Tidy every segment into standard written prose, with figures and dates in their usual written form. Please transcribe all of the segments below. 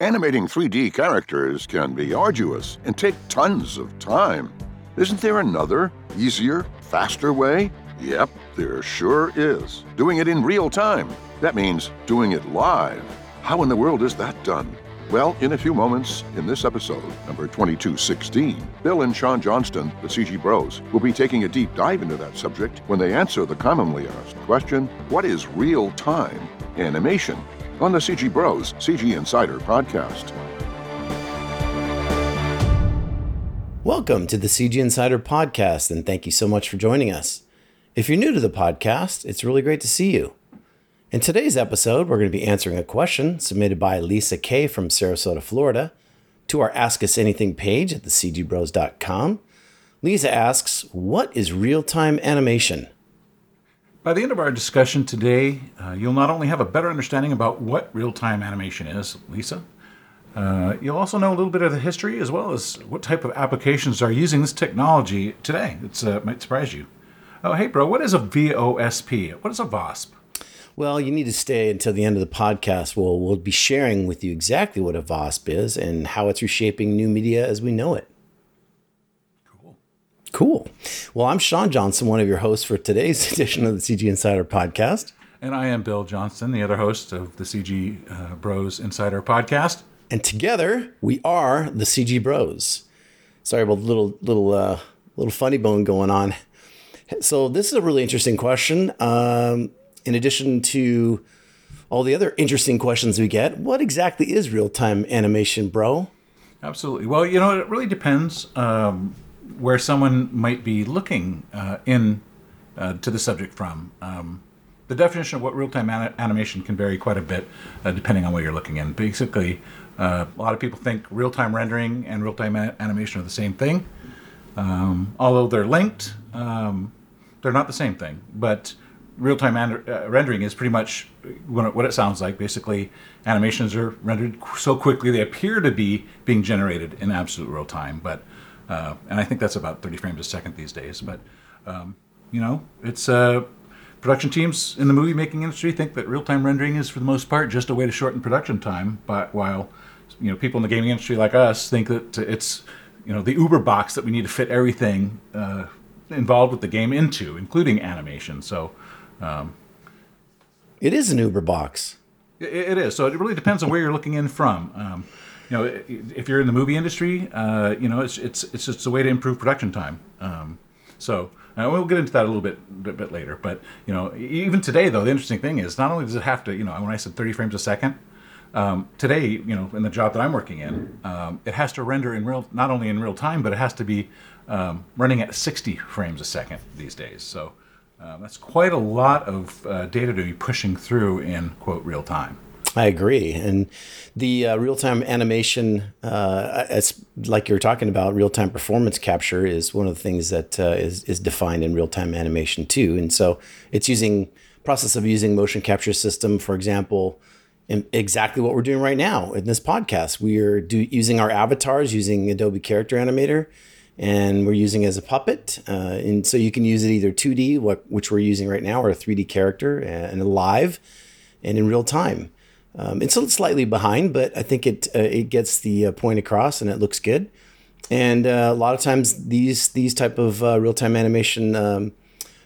Animating 3D characters can be arduous and take tons of time. Isn't there another, easier, faster way? Yep, there sure is. Doing it in real time. That means doing it live. How in the world is that done? Well, in a few moments, in this episode, number 2216, Bill and Sean Johnson, the CG Bros, will be taking a deep dive into that subject when they answer the commonly asked question, what is real-time animation? On the CG Bros, CG Insider Podcast. Welcome to the CG Insider Podcast, and thank you so much for joining us. If you're new to the podcast, it's really great to see you. In today's episode, we're going to be answering a question submitted by Lisa Kay from Sarasota, Florida, to our Ask Us Anything page at thecgbros.com. Lisa asks, what is real-time animation? By the end of our discussion today, you'll not only have a better understanding about what real-time animation is, Lisa, you'll also know a little bit of the history as well as what type of applications are using this technology today. It might surprise you. Oh, hey, bro, what is a VOSP? What is a VOSP? Well, you need to stay until the end of the podcast. We'll be sharing with you exactly what a VOSP is and how it's reshaping new media as we know it. Cool. Well, I'm Sean Johnson, one of your hosts for today's edition of the CG Insider Podcast. And I am Bill Johnson, the other host of the CG Bros Insider Podcast. And together, we are the CG Bros. Sorry about the little funny bone going on. So this is a really interesting question. In addition to all the other interesting questions we get, what exactly is real-time animation, bro? Absolutely. Well, you know, it really depends where someone might be looking to the subject from. The definition of what real-time animation can vary quite a bit depending on what you're looking in. Basically, a lot of people think real-time rendering and real-time animation are the same thing. Although they're linked, they're not the same thing. But real-time rendering is pretty much what it sounds like. Basically, animations are rendered so quickly they appear to be being generated in absolute real time. But and I think that's about 30 frames a second these days. But you know, it's production teams in the movie-making industry think that real-time rendering is, for the most part, just a way to shorten production time. But while you know, people in the gaming industry like us think that it's the Uber box that we need to fit everything involved with the game into, including animation. So. It is an Uber box. It is. So it really depends on where you're looking in from. You know, if you're in the movie industry, you know, it's just a way to improve production time. So we'll get into that a little bit later. But you know, even today though, the interesting thing is not only does it have to, you know, when I said 30 frames a second, today, you know, in the job that I'm working in, it has to render in not only in real time, but it has to be running at 60 frames a second these days. So. That's quite a lot of data to be pushing through in, quote, real time. I agree. And the real-time animation, as like you were talking about, real-time performance capture is one of the things that is defined in real-time animation, too. And so it's using motion capture system, for example, in exactly what we're doing right now in this podcast. We are using our avatars, using Adobe Character Animator, and we're using it as a puppet. And so you can use it either 2D, which we're using right now, or a 3D character, and live and in real time. It's slightly behind, but I think it gets the point across and it looks good. And a lot of times these type of real-time animation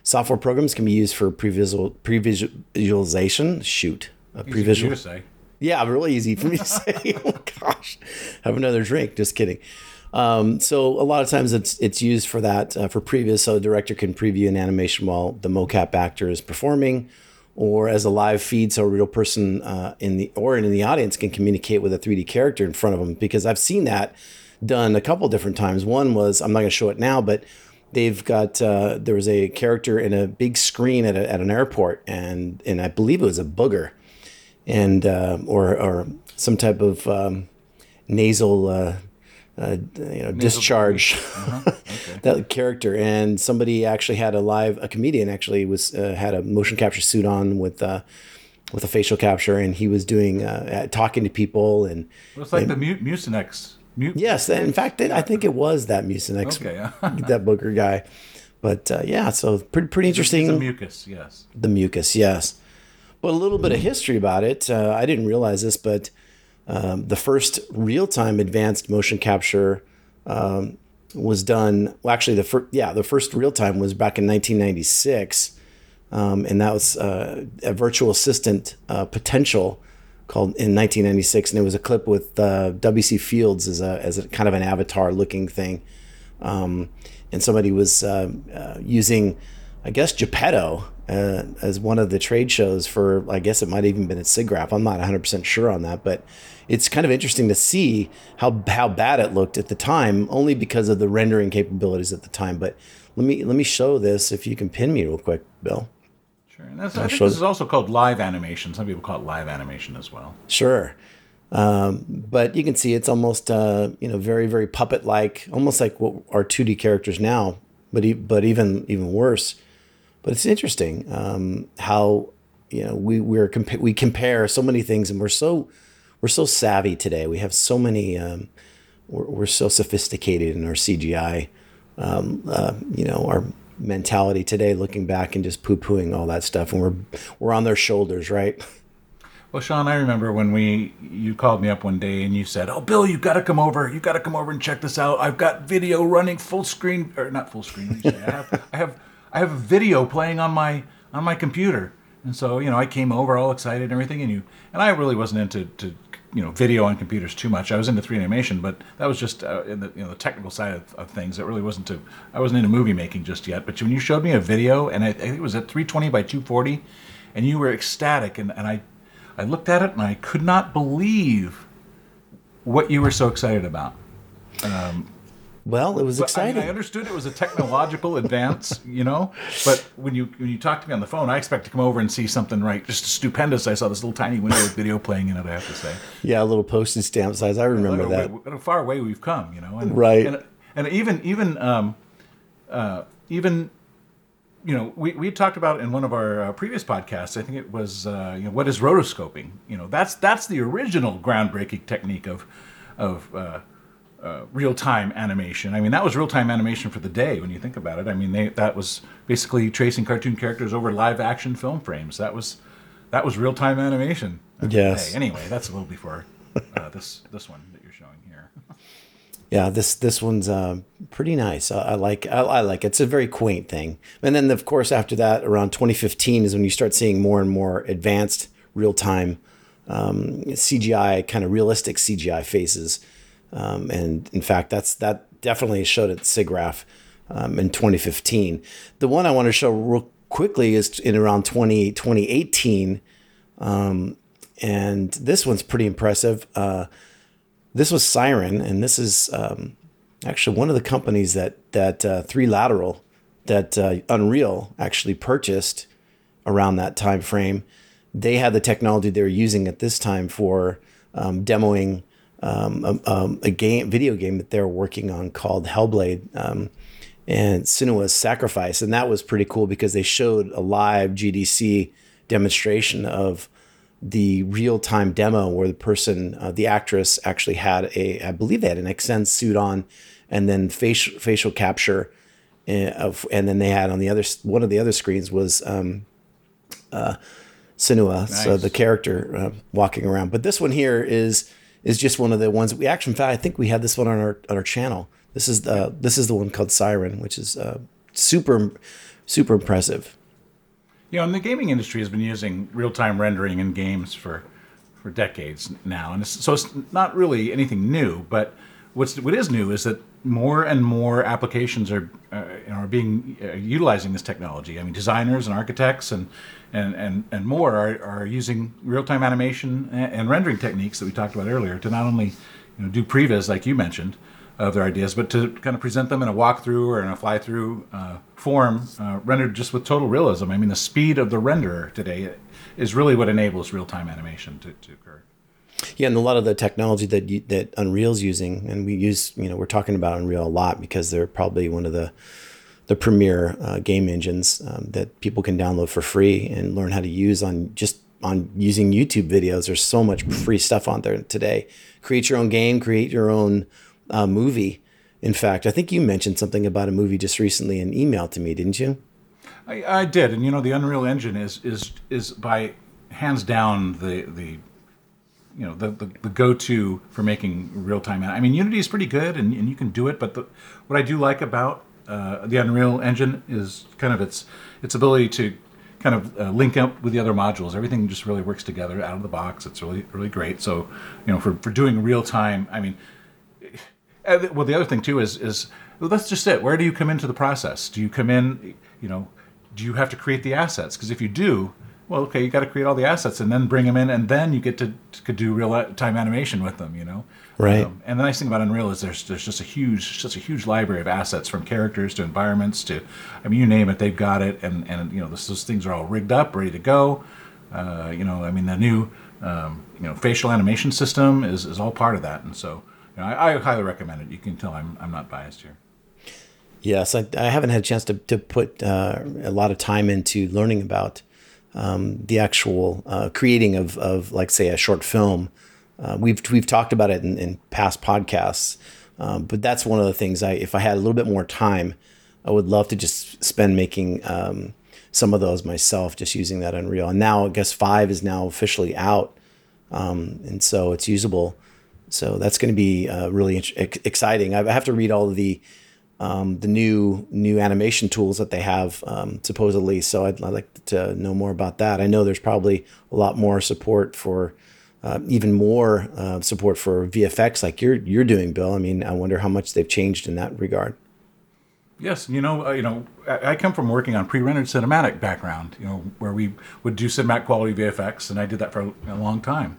software programs can be used for pre-visualization. Shoot. Pre-visual. Easy for you to say. Yeah, really easy for me to say. Oh, gosh. Have another drink. Just kidding. So a lot of times it's used for that, for preview, so the director can preview an animation while the mocap actor is performing, or as a live feed, so a real person in the audience can communicate with a 3D character in front of them. Because I've seen that done a couple different times. One was, I'm not going to show it now, but they've got there was a character in a big screen at an airport, and I believe it was a booger, and or some type of nasal. Discharge okay. That character, and somebody actually had a comedian actually was had a motion capture suit on with a facial capture, and he was doing talking to people, and well, it's like the Mucinex. Yes, in fact, I think it was that Mucinex, okay, yeah. That booger guy. But yeah, so pretty interesting. The mucus, yes. The mucus, yes. But a little bit of history about it. I didn't realize this, but. The first real-time advanced motion capture was done. Well, actually, the first real-time was back in 1996, and that was a virtual assistant potential called in 1996, and it was a clip with W.C. Fields as a kind of an avatar-looking thing, and somebody was using, I guess, Geppetto as one of the trade shows for, I guess it might have even been at SIGGRAPH. I'm not 100% sure on that, but it's kind of interesting to see how bad it looked at the time, only because of the rendering capabilities at the time. But let me show this, if you can pin me real quick, Bill. Sure. And that's, I think this is also called live animation. Some people call it live animation as well. Sure. But you can see it's almost, very, very puppet-like, almost like what our 2D characters now, but even worse. But it's interesting how we compare so many things, and we're so savvy today. We have so many we're so sophisticated in our CGI, our mentality today. Looking back and just poo-pooing all that stuff, and we're on their shoulders, right? Well, Sean, I remember when you called me up one day and you said, "Oh, Bill, you've got to come over and check this out. I've got video running full screen, or not full screen. What do you say? I have a video playing on my computer." And so, I came over all excited and everything, and I really wasn't into video on computers too much. I was into 3D animation, but that was just in the technical side of things. It really I wasn't into movie making just yet. But when you showed me a video, and I think it was at 320 by 240, and you were ecstatic, and I looked at it and I could not believe what you were so excited about. Well, it was exciting. I understood it was a technological advance, But when you talked to me on the phone, I expect to come over and see something just stupendous. I saw this little tiny window with video playing in it, I have to say. Yeah, a little postage stamp size. I remember that. What a far way we've come, Right. And even. We talked about in one of our previous podcasts, I think it was, what is rotoscoping? That's the original groundbreaking technique of real-time animation. I mean, that was real-time animation for the day when you think about it. I mean, that was basically tracing cartoon characters over live-action film frames. That was real-time animation. Yes. Anyway, that's a little before this one that you're showing here. Yeah, this one's pretty nice. I like it. It's a very quaint thing. And then, of course, after that, around 2015 is when you start seeing more and more advanced real-time CGI, kind of realistic CGI faces. And in fact, that definitely showed at SIGGRAPH in 2015. The one I want to show real quickly is in around 2018. And this one's pretty impressive. This was Siren, and this is actually one of the companies that 3Lateral, that Unreal actually purchased around that time frame. They had the technology they were using at this time for demoing a video game that they were working on called Hellblade and Senua's Sacrifice. And that was pretty cool because they showed a live GDC demonstration of the real-time demo where the person, the actress, actually had an XN suit on, and then facial capture, and then they had on the other one of the other screens was Senua, nice. So the character walking around. But this one here is just one of the ones that we actually. In fact, I think we had this one on our channel. This is the one called Siren, which is super impressive. And the gaming industry has been using real-time rendering in games for decades now, and so it's not really anything new. But what is new is that more and more applications are utilizing this technology. I mean, designers and architects and more are using real-time animation and rendering techniques that we talked about earlier to not only do previews like you mentioned of their ideas, but to kind of present them in a walkthrough or in a fly-through form, rendered just with total realism. I mean, the speed of the renderer today is really what enables real-time animation to occur. Yeah, and a lot of the technology that Unreal's using, and we use, we're talking about Unreal a lot because they're probably one of the premier game engines that people can download for free and learn how to use on using YouTube videos. There's so much free stuff on there today. Create your own game, create your own movie. In fact, I think you mentioned something about a movie just recently in email to me, didn't you? I did, and the Unreal Engine is by hands down the you know, the go-to for making real-time. I mean, Unity is pretty good, and you can do it. But what I do like about the Unreal Engine is kind of its ability to kind of link up with the other modules. Everything just really works together out of the box. It's really, really great. So, you know, for doing real-time, I mean, well, the other thing too is well, that's just it. Where do you come into the process? Do you come in, you know, do you have to create the assets? Because if you do, well, okay, you got to create all the assets and then bring them in, and then you get to do real-time animation with them, you know. Right. And the nice thing about Unreal is there's just a huge library of assets, from characters to environments to, I mean, you name it, they've got it, and you know, those things are all rigged up, ready to go. You know, I mean, the new you know, facial animation system is all part of that, and so you know, I highly recommend it. You can tell I'm not biased here. Yes, I haven't had a chance to put a lot of time into learning about the actual creating of, like, say, a short film. We've talked about it in past podcasts, but that's one of the things. If I had a little bit more time, I would love to just spend making some of those myself, just using that Unreal. And now, I guess 5 is now officially out, and so it's usable. So that's going to be really exciting. I have to read all of the new animation tools that they have, supposedly. So I'd like to know more about that. I know there's probably a lot more support for, even more support for VFX, like you're doing, Bill. I mean, I wonder how much they've changed in that regard. Yes, you know, I come from working on pre-rendered cinematic background, you know, where we would do cinematic quality VFX, and I did that for a long time.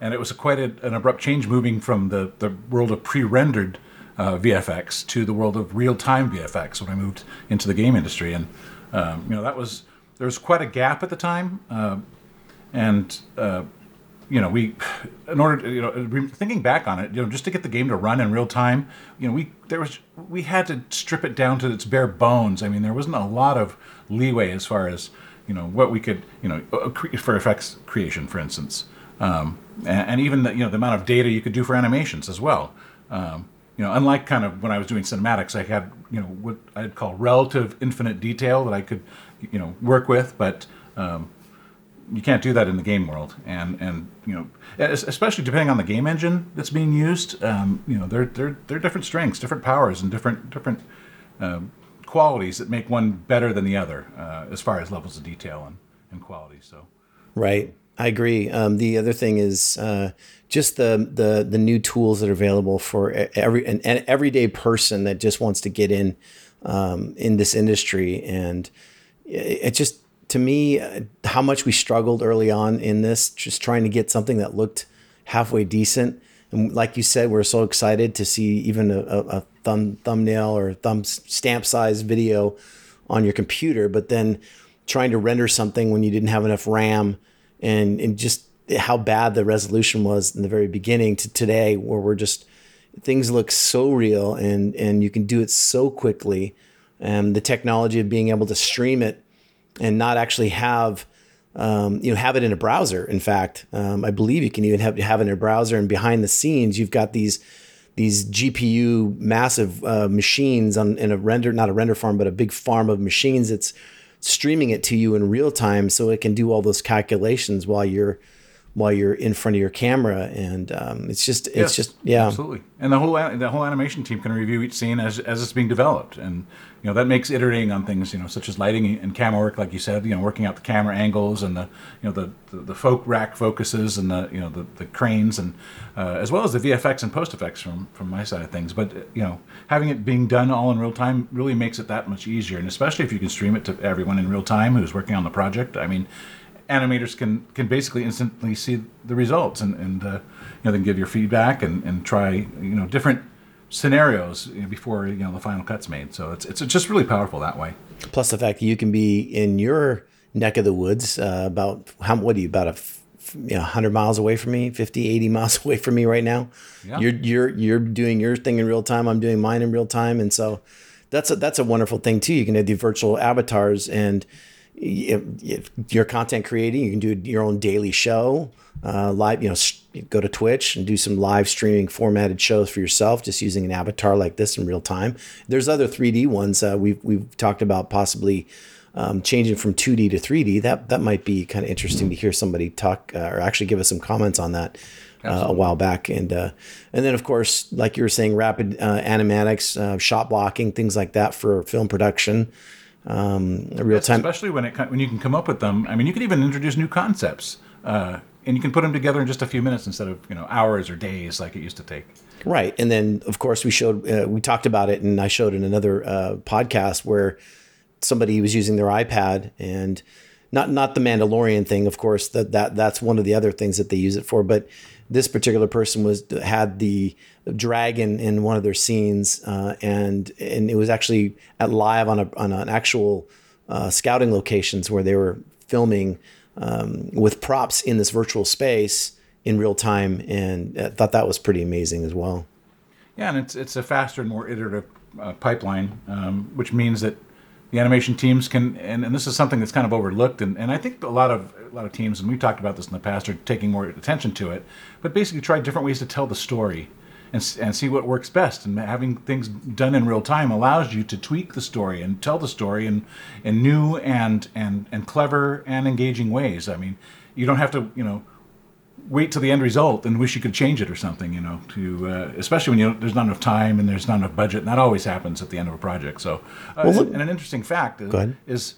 And it was quite an abrupt change, moving from the world of pre-rendered VFX to the world of real-time VFX when I moved into the game industry, and you know, there was quite a gap at the time, and you know, thinking back on it, you know, just to get the game to run in real time, you know, we had to strip it down to its bare bones. I mean, there wasn't a lot of leeway as far as, you know, what we could, you know, for effects creation, for instance, and even the, you know, the amount of data you could do for animations as well. You know, unlike kind of when I was doing cinematics, I had, you know, what I'd call relative infinite detail that I could, you know, work with, but you can't do that in the game world. And you know, especially depending on the game engine that's being used, you know, there are different strengths, different powers, and different qualities that make one better than the other, as far as levels of detail and quality. So, right. I agree. The other thing is just the new tools that are available for an everyday person that just wants to get in this industry. And it just, to me, how much we struggled early on in this, just trying to get something that looked halfway decent. And like you said, we're so excited to see even a thumbnail or thumb stamp size video on your computer, but then trying to render something when you didn't have enough RAM. And just how bad the resolution was in the very beginning to today, where we're just, things look so real, and you can do it so quickly. And the technology of being able to stream it and not actually have, you know, have it in a browser. In fact, I believe you can even have it in a browser, and behind the scenes, you've got these GPU massive machines in a big farm of machines that's streaming it to you in real time, so it can do all those calculations while you're in front of your camera, and yeah, absolutely. And the whole animation team can review each scene as it's being developed, and you know, that makes iterating on things, you know, such as lighting and camera work, like you said, you know, working out the camera angles and the, you know, the rack focuses and the, you know, the cranes, and as well as the VFX and post effects from my side of things. But you know, having it being done all in real time really makes it that much easier, and especially if you can stream it to everyone in real time who's working on the project. I mean, animators can basically instantly see the results, and you know, they can give your feedback and try, you know, different scenarios before, you know, the final cut's made. So it's just really powerful that way. Plus the fact that you can be in your neck of the woods, about 100 miles away from me, 50, 80 miles away from me right now. Yeah. You're doing your thing in real time. I'm doing mine in real time, and so that's a wonderful thing too. You can have the virtual avatars, and if you're content creating, you can do your own daily show, live, you know, go to Twitch and do some live streaming formatted shows for yourself, just using an avatar like this in real time. There's other 3D ones. We've talked about possibly changing from 2D to 3D, that might be kind of interesting to hear somebody talk or actually give us some comments on that a while back. And then, of course, like you were saying, rapid animatics, shot blocking, things like that for film production. Real time, especially when you can come up with them. I mean, you can even introduce new concepts, and you can put them together in just a few minutes instead of hours or days like it used to take. Right, and then of course we talked about it, and I showed in another podcast where somebody was using their iPad, and not the Mandalorian thing, of course. That's one of the other things that they use it for, but this particular person had the dragon in one of their scenes, and it was actually live on an actual scouting locations where they were filming with props in this virtual space in real time, and I thought that was pretty amazing as well. Yeah, and it's a faster and more iterative pipeline, which means that the animation teams can, and this is something that's kind of overlooked, and I think a lot of teams, and we've talked about this in the past, are taking more attention to it, but basically try different ways to tell the story and see what works best. And having things done in real time allows you to tweak the story and tell the story in new and clever and engaging ways. I mean, you don't have to, wait till the end result and wish you could change it or something, especially when there's not enough time and there's not enough budget, and that always happens at the end of a project. So, and an interesting fact is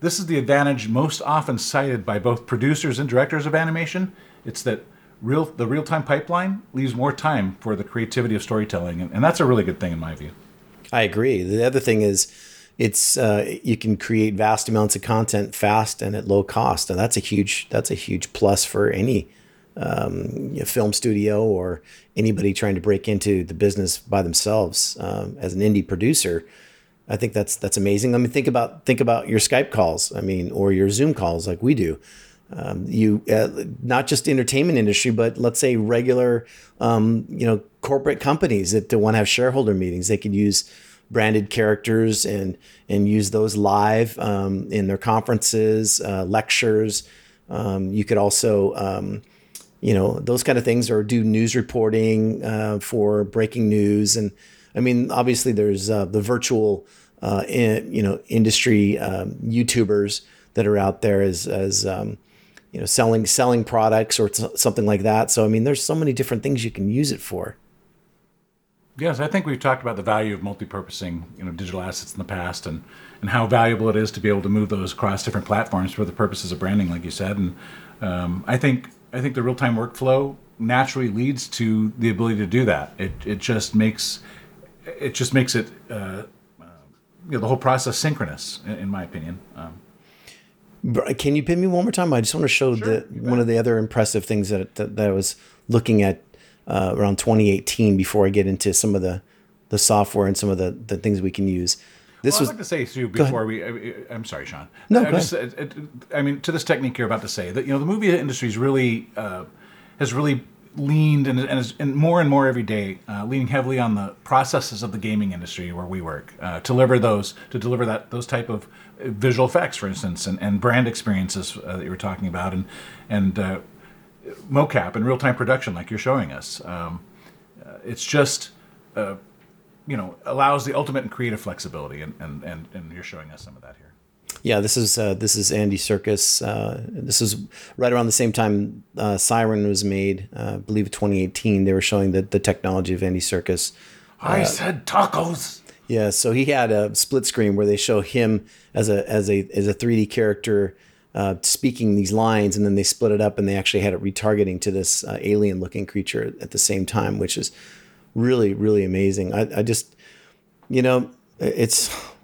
this is the advantage most often cited by both producers and directors of animation. It's that the real-time pipeline leaves more time for the creativity of storytelling, and that's a really good thing in my view. I agree. The other thing is it's you can create vast amounts of content fast and at low cost, and that's a huge plus for any film studio or anybody trying to break into the business by themselves. As an indie producer, I think that's amazing. I mean, think about your Skype calls, or your Zoom calls like we do. Not just entertainment industry, but let's say regular, corporate companies that want to have shareholder meetings. They could use branded characters and use those live in their conferences, lectures. You could also, those kind of things, or do news reporting for breaking news. And I mean, obviously, there's the virtual, industry YouTubers that are out there as selling products or something like that. So, I mean, there's so many different things you can use it for. Yes, I think we've talked about the value of multipurposing, digital assets in the past, and how valuable it is to be able to move those across different platforms for the purposes of branding, like you said. And I think the real-time workflow naturally leads to the ability to do that. It just makes it the whole process synchronous, in my opinion. Can you pin me one more time? I just want to show one of the other impressive things that I was looking at around 2018 before I get into some of the software and some of the things we can use. This was, I'd like to say, Sue, before we... I'm sorry, Sean. No, to this technique you're about to say, that the movie industry is really, has really leaned and more every day, leaning heavily on the processes of the gaming industry where we work, to deliver those type of visual effects, for instance, and brand experiences that you were talking about, and mocap and real time production, like you're showing us. It's just allows the ultimate and creative flexibility, and you're showing us some of that here. Yeah, this is Andy Serkis. This is right around the same time Siren was made, I believe 2018. They were showing the technology of Andy Serkis. I said tacos. Yeah, so he had a split screen where they show him as a 3D character speaking these lines, and then they split it up and they actually had it retargeting to this alien looking creature at the same time, which is really, really amazing. I just,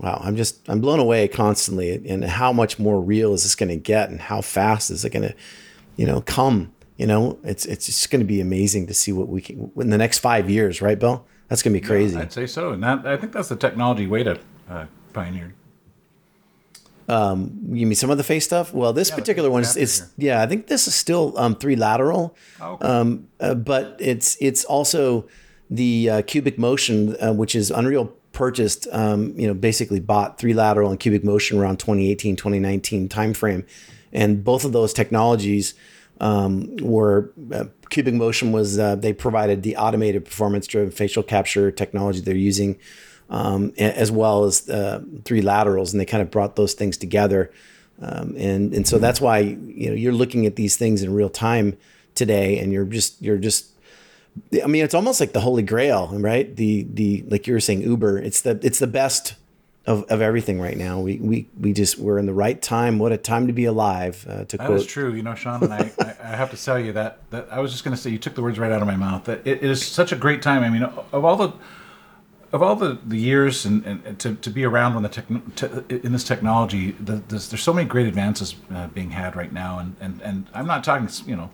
I'm blown away constantly, and how much more real is this going to get, and how fast is it going to, come, it's just going to be amazing to see what we can in the next 5 years, right, Bill? That's going to be crazy. Yeah, I'd say so. And I think that's the technology way to pioneer. You mean some of the face stuff? Well, this particular one I think this is still 3Lateral. Oh, okay. But it's also the Cubic Motion, which is Unreal purchased, basically bought 3Lateral and Cubic Motion around 2018, 2019 timeframe. And both of those technologies were, Cubic Motion was, they provided the automated performance-driven facial capture technology they're using as well as 3Laterals, and they kind of brought those things together. And so that's why, you know, you're looking at these things in real time today, and you're just I mean, it's almost like the Holy Grail, right? The like you were saying, Uber, it's the best of everything right now. We're in the right time. What a time to be alive. To that quote. That is true. You know, Sean, and I have to tell you that I was just going to say, you took the words right out of my mouth, that it is such a great time. I mean, of all the years and to be around when in this technology, there's so many great advances being had right now. And I'm not talking, you know,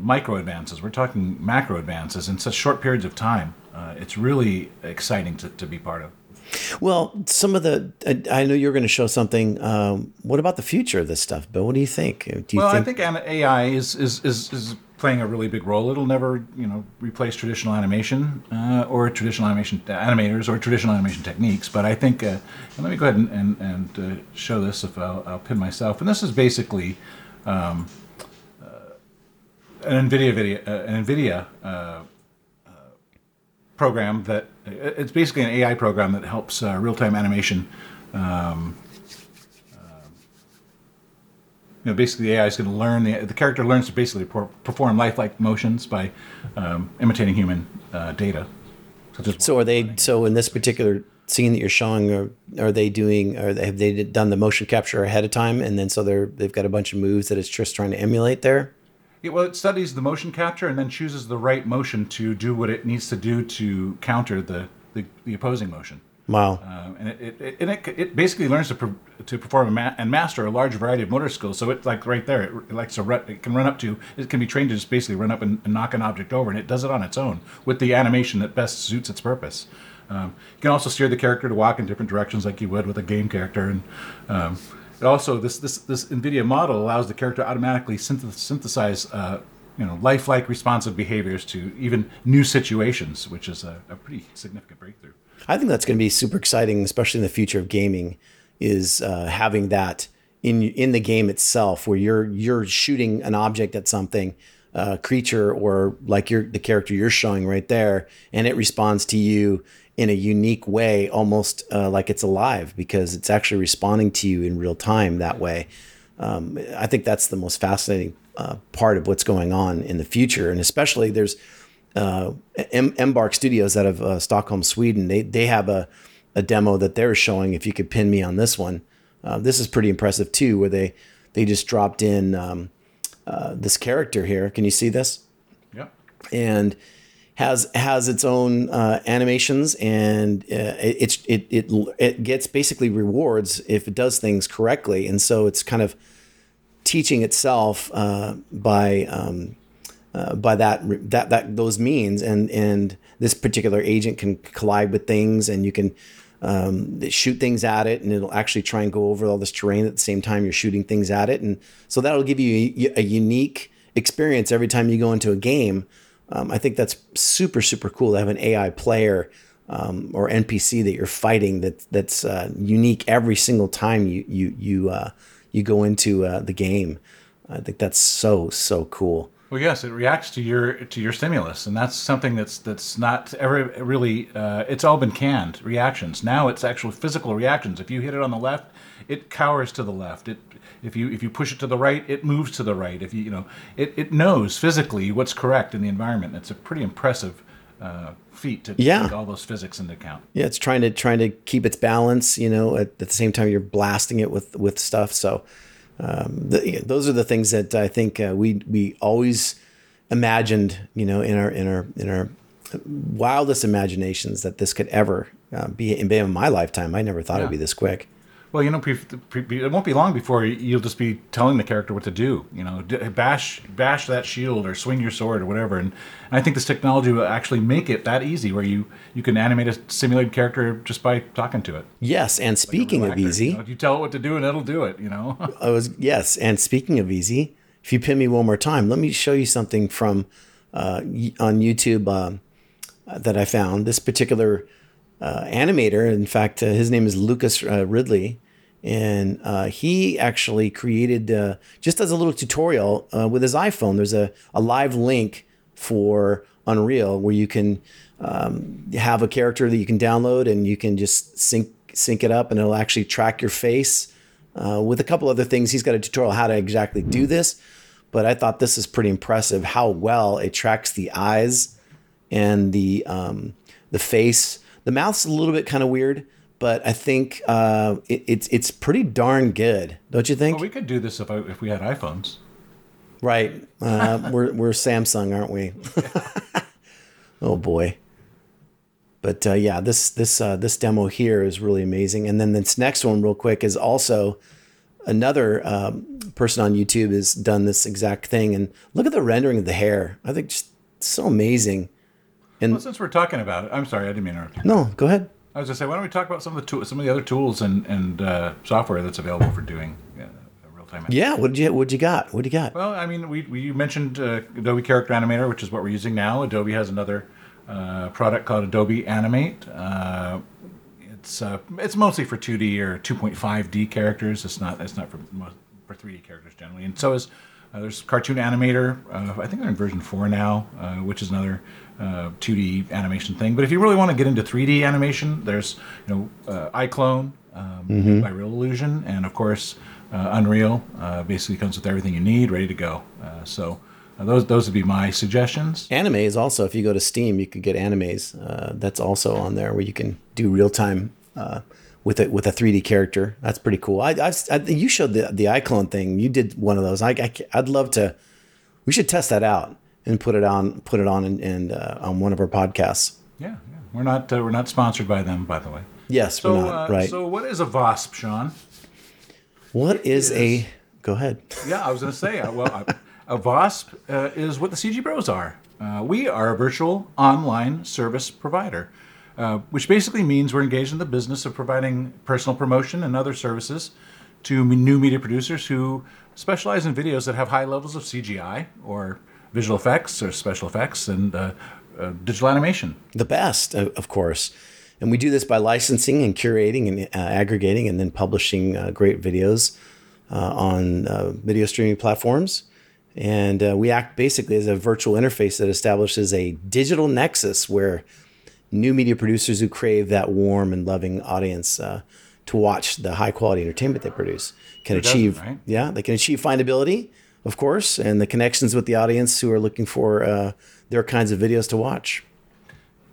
micro advances. We're talking macro advances in such short periods of time. It's really exciting to be part of. Well, some of the I know you're going to show something. What about the future of this stuff, Bill? What do you think? I think AI is playing a really big role. It'll never, you know, replace traditional animation or traditional animation animators or traditional animation techniques. But I think, and let me go ahead and show this. If I'll pin myself, and this is basically. An NVIDIA program that it's basically an AI program that helps real-time animation. You know, basically, the AI is going to learn the character learns to basically perform lifelike motions by imitating human data. So are they? So in this particular scene that you're showing, have they done the motion capture ahead of time, and then so they've got a bunch of moves that it's just trying to emulate there? It studies the motion capture and then chooses the right motion to do what it needs to do to counter the opposing motion. Wow! And it basically learns to perform and master a large variety of motor skills. So it's like right there, it can be trained to just basically run up and knock an object over, and it does it on its own with the animation that best suits its purpose. You can also steer the character to walk in different directions like you would with a game character, and. It also, this NVIDIA model allows the character to automatically synthesize, you know, lifelike responsive behaviors to even new situations, which is a pretty significant breakthrough. I think that's going to be super exciting, especially in the future of gaming, is having that in the game itself, where you're shooting an object at something, a creature, or like the character you're showing right there, and it responds to you in a unique way, almost like it's alive, because it's actually responding to you in real time that way. I think that's the most fascinating part of what's going on in the future. And especially there's Embark Studios out of Stockholm, Sweden. They have a demo that they're showing, if you could pin me on this one. This is pretty impressive too, where they just dropped in this character here. Can you see this? Yeah. And has its own animations, and it gets basically rewards if it does things correctly, and so it's kind of teaching itself by that those means, and this particular agent can collide with things, and you can shoot things at it, and it'll actually try and go over all this terrain at the same time you're shooting things at it, and so that'll give you a unique experience every time you go into a game. I think that's super, super cool to have an AI player or NPC that you're fighting that's unique every single time you go into the game. I think that's so, so cool. Well, yes, it reacts to your stimulus, and that's something that's not ever really. It's all been canned reactions. Now it's actual physical reactions. If you hit it on the left, it cowers to the left. If you push it to the right, it moves to the right. It knows physically what's correct in the environment. It's a pretty impressive feat to take all those physics into account. Yeah, it's trying to keep its balance. You know, at the same time you're blasting it with stuff. So. Those are the things that I think we always imagined, you know, in our wildest imaginations that this could ever be in my lifetime. I never thought it'd be this quick. Well, you know, it won't be long before you'll just be telling the character what to do. You know, bash that shield or swing your sword or whatever. And I think this technology will actually make it that easy, where you can animate a simulated character just by talking to it. Yes, and speaking of easy, you tell it what to do and it'll do it. You know. Yes, and speaking of easy, if you pin me one more time, let me show you something from on YouTube that I found. This particular. Animator. In fact, his name is Lucas Ridley, and he actually created just as a little tutorial with his iPhone. There's a live link for Unreal, where you can have a character that you can download and you can just sync it up, and it'll actually track your face with a couple other things. He's got a tutorial how to exactly do this, but I thought this is pretty impressive how well it tracks the eyes and the face. The mouth's a little bit kind of weird, but I think it's pretty darn good, don't you think? Well, we could do this if we had iPhones. Right. We're Samsung, aren't we? Oh boy. But yeah, this demo here is really amazing. And then this next one, real quick, is also another person on YouTube has done this exact thing. And look at the rendering of the hair. I think just so amazing. And well, since we're talking about it, I'm sorry, I didn't mean to interrupt. No, go ahead. I was gonna say, why don't we talk about some of the other tools and software that's available for doing real-time animation? Yeah, what did you got? Well, I mean, you mentioned Adobe Character Animator, which is what we're using now. Adobe has another product called Adobe Animate. It's mostly for 2D or 2.5D characters. It's not for 3D characters generally. And so is there's Cartoon Animator. I think they're in version 4 now, which is another 2D animation thing. But if you really want to get into 3D animation, there's iClone by Real Illusion, and of course Unreal basically comes with everything you need, ready to go. Those would be my suggestions. Animes also, if you go to Steam, you could get Animes. That's also on there where you can do real time with a 3D character. That's pretty cool. You showed the iClone thing. You did one of those. I'd love to. We should test that out and put it on, and on one of our podcasts. Yeah. We're not sponsored by them, by the way. Yes, so, we're not. Right. So what is a VOSP, Sean? Go ahead. Yeah, I was going to say. A VOSP is what the CG Bros are. We are a virtual online service provider, which basically means we're engaged in the business of providing personal promotion and other services to new media producers who specialize in videos that have high levels of CGI or visual effects or special effects and digital animation. The best, of course. And we do this by licensing and curating and aggregating and then publishing great videos on video streaming platforms. And we act basically as a virtual interface that establishes a digital nexus where new media producers who crave that warm and loving audience to watch the high quality entertainment they produce can achieve findability, of course, and the connections with the audience who are looking for their kinds of videos to watch.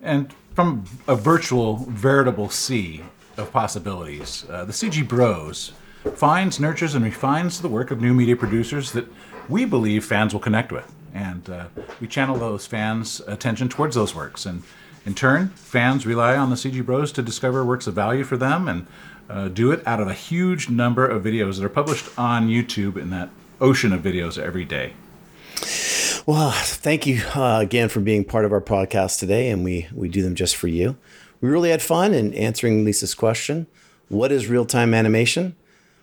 And from a veritable sea of possibilities, the CG Bros finds, nurtures, and refines the work of new media producers that we believe fans will connect with. And we channel those fans' attention towards those works. And in turn, fans rely on the CG Bros to discover works of value for them and do it out of a huge number of videos that are published on YouTube in that ocean of videos every day. Well, thank you again for being part of our podcast today, and we do them just for you. We really had fun in answering Lisa's question, what is real-time animation?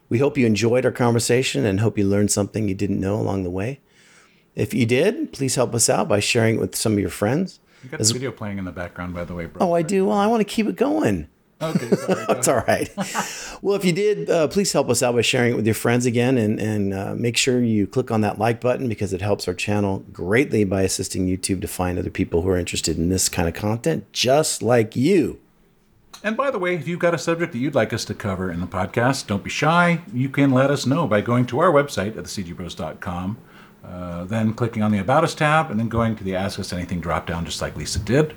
We hope you enjoyed our conversation and hope you learned something you didn't know along the way. If you did, please help us out by sharing it with some of your friends. You got the video playing in the background, by the way, bro. Oh, I do? Well, I want to keep it going. Okay, sorry. It's all right. Well, if you did, please help us out by sharing it with your friends again, and make sure you click on that like button because it helps our channel greatly by assisting YouTube to find other people who are interested in this kind of content just like you. And by the way, if you've got a subject that you'd like us to cover in the podcast, don't be shy. You can let us know by going to our website at thecgbros.com, then clicking on the About Us tab, and then going to the Ask Us Anything drop-down, just like Lisa did.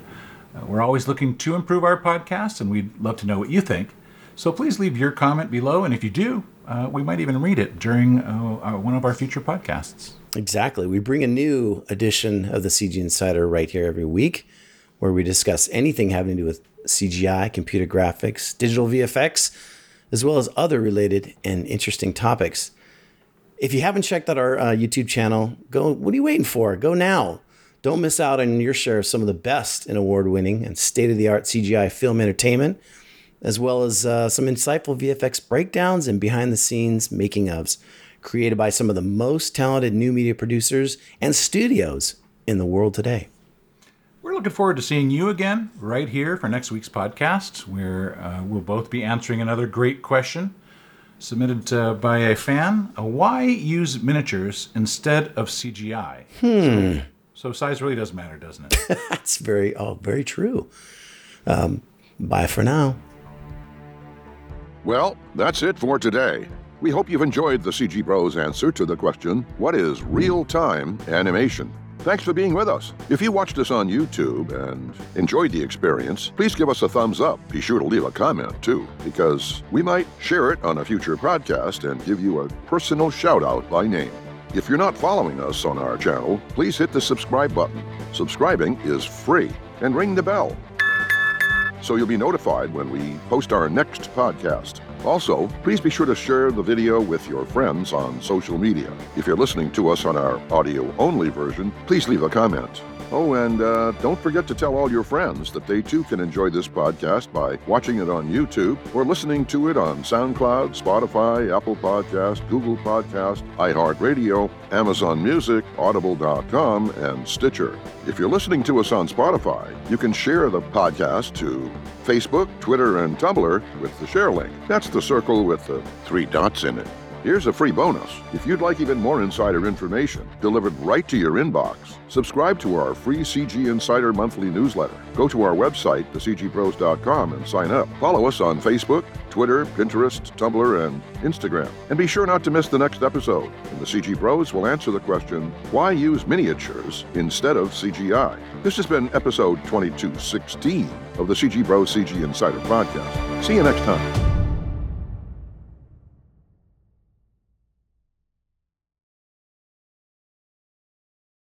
We're always looking to improve our podcast, and we'd love to know what you think. So please leave your comment below, and if you do, we might even read it during one of our future podcasts. Exactly. We bring a new edition of the CG Insider right here every week, where we discuss anything having to do with CGI, computer graphics, digital VFX, as well as other related and interesting topics. If you haven't checked out our YouTube channel, go. What are you waiting for? Go now. Don't miss out on your share of some of the best in award-winning and state-of-the-art CGI film entertainment, as well as some insightful VFX breakdowns and behind-the-scenes making-ofs created by some of the most talented new media producers and studios in the world today. We're looking forward to seeing you again right here for next week's podcast, where we'll both be answering another great question submitted by a fan. Why use miniatures instead of CGI? So size really does matter, doesn't it? That's very true. Bye for now. Well, that's it for today. We hope you've enjoyed the CG Bros answer to the question, what is real-time animation? Thanks for being with us. If you watched us on YouTube and enjoyed the experience, please give us a thumbs up. Be sure to leave a comment, too, because we might share it on a future podcast and give you a personal shout-out by name. If you're not following us on our channel, please hit the subscribe button. Subscribing is free. And ring the bell, so you'll be notified when we post our next podcast. Also, please be sure to share the video with your friends on social media. If you're listening to us on our audio-only version, please leave a comment. Oh, and don't forget to tell all your friends that they too can enjoy this podcast by watching it on YouTube or listening to it on SoundCloud, Spotify, Apple Podcast, Google Podcast, iHeartRadio, Amazon Music, Audible.com, and Stitcher. If you're listening to us on Spotify, you can share the podcast to Facebook, Twitter, and Tumblr with the share link. That's the circle with the 3 dots in it. Here's a free bonus. If you'd like even more insider information delivered right to your inbox, subscribe to our free CG Insider monthly newsletter. Go to our website, thecgbros.com, and sign up. Follow us on Facebook, Twitter, Pinterest, Tumblr, and Instagram. And be sure not to miss the next episode. And the CG Bros will answer the question, why use miniatures instead of CGI? This has been episode 2216 of the CG Bros CG Insider podcast. See you next time.